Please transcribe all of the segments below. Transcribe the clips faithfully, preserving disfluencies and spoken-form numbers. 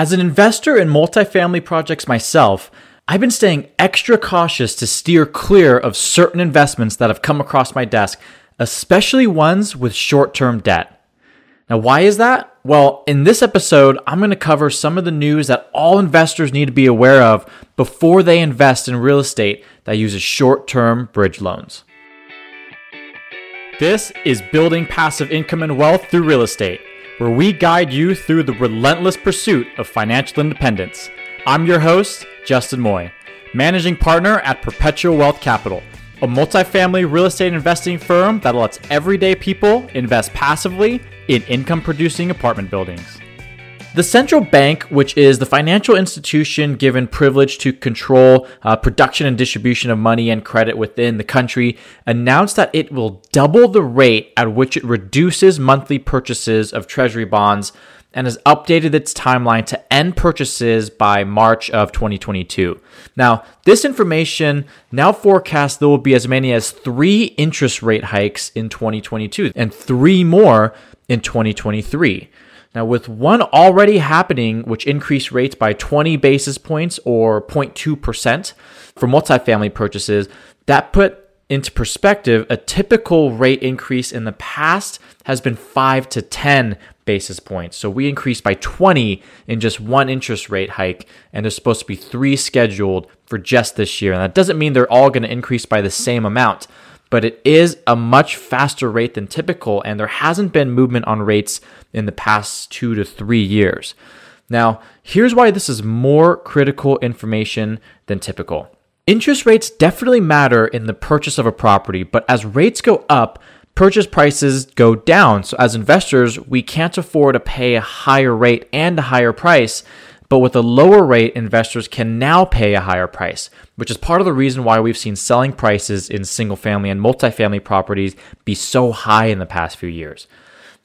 As an investor in multifamily projects myself, I've been staying extra cautious to steer clear of certain investments that have come across my desk, especially ones with short-term debt. Now, why is that? Well, in this episode, I'm going to cover some of the news that all investors need to be aware of before they invest in real estate that uses short-term bridge loans. This is Building Passive Income and Wealth Through Real Estate, where we guide you through the relentless pursuit of financial independence. I'm your host, Justin Moy, managing partner at Perpetual Wealth Capital, a multifamily real estate investing firm that lets everyday people invest passively in income-producing apartment buildings. The central bank, which is the financial institution given privilege to control uh, production and distribution of money and credit within the country, announced that it will double the rate at which it reduces monthly purchases of treasury bonds and has updated its timeline to end purchases by March of twenty twenty-two. Now, this information now forecasts there will be as many as three interest rate hikes in twenty twenty-two and three more in twenty twenty-three. Now, with one already happening, which increased rates by twenty basis points or zero point two percent for multifamily purchases, that put into perspective, a typical rate increase in the past has been five to ten basis points. So we increased by twenty in just one interest rate hike, and there's supposed to be three scheduled for just this year. And that doesn't mean they're all going to increase by the same amount, but it is a much faster rate than typical, and there hasn't been movement on rates in the past two to three years. Now, here's why this is more critical information than typical. Interest rates definitely matter in the purchase of a property, but as rates go up, purchase prices go down. So as investors, we can't afford to pay a higher rate and a higher price, but with a lower rate, investors can now pay a higher price, which is part of the reason why we've seen selling prices in single-family and multifamily properties be so high in the past few years.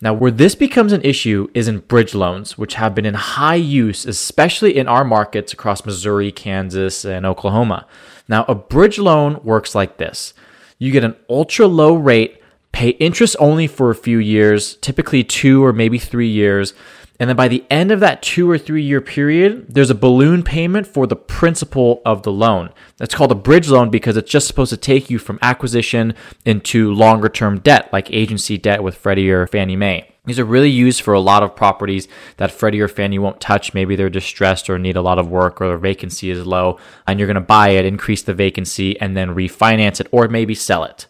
Now, where this becomes an issue is in bridge loans, which have been in high use, especially in our markets across Missouri, Kansas, and Oklahoma. Now, a bridge loan works like this. You get an ultra-low rate, pay interest only for a few years, typically two or maybe three years, and then by the end of that two or three-year period, there's a balloon payment for the principal of the loan. That's called a bridge loan because it's just supposed to take you from acquisition into longer-term debt, like agency debt with Freddie or Fannie Mae. These are really used for a lot of properties that Freddie or Fannie won't touch. Maybe they're distressed or need a lot of work or their vacancy is low, and you're going to buy it, increase the vacancy, and then refinance it or maybe sell it.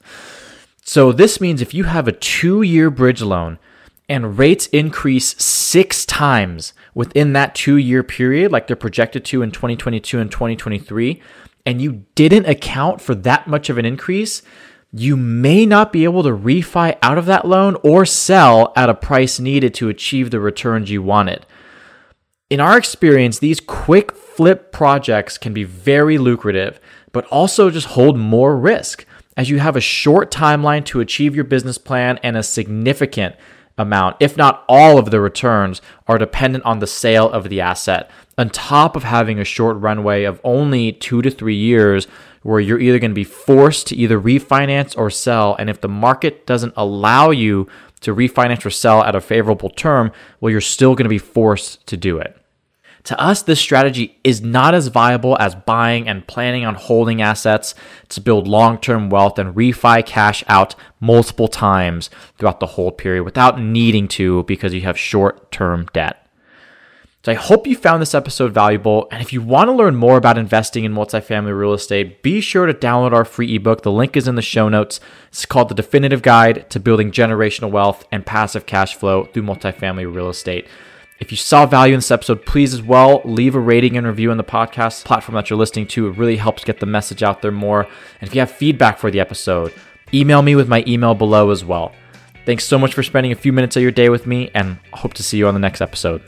So this means if you have a two-year bridge loan, and rates increase six times within that two-year period, like they're projected to in twenty twenty-two and twenty twenty-three, and you didn't account for that much of an increase, you may not be able to refi out of that loan or sell at a price needed to achieve the returns you wanted. In our experience, these quick flip projects can be very lucrative, but also just hold more risk, as you have a short timeline to achieve your business plan and a significant amount, if not all of the returns, are dependent on the sale of the asset, on top of having a short runway of only two to three years where you're either going to be forced to either refinance or sell. And if the market doesn't allow you to refinance or sell at a favorable term, well, you're still going to be forced to do it. To us, this strategy is not as viable as buying and planning on holding assets to build long-term wealth and refi cash out multiple times throughout the whole period without needing to because you have short-term debt. So I hope you found this episode valuable. And if you want to learn more about investing in multifamily real estate, be sure to download our free ebook. The link is in the show notes. It's called The Definitive Guide to Building Generational Wealth and Passive Cash Flow Through Multifamily Real Estate. If you saw value in this episode, please as well leave a rating and review on the podcast platform that you're listening to. It really helps get the message out there more. And if you have feedback for the episode, email me with my email below as well. Thanks so much for spending a few minutes of your day with me, and I hope to see you on the next episode.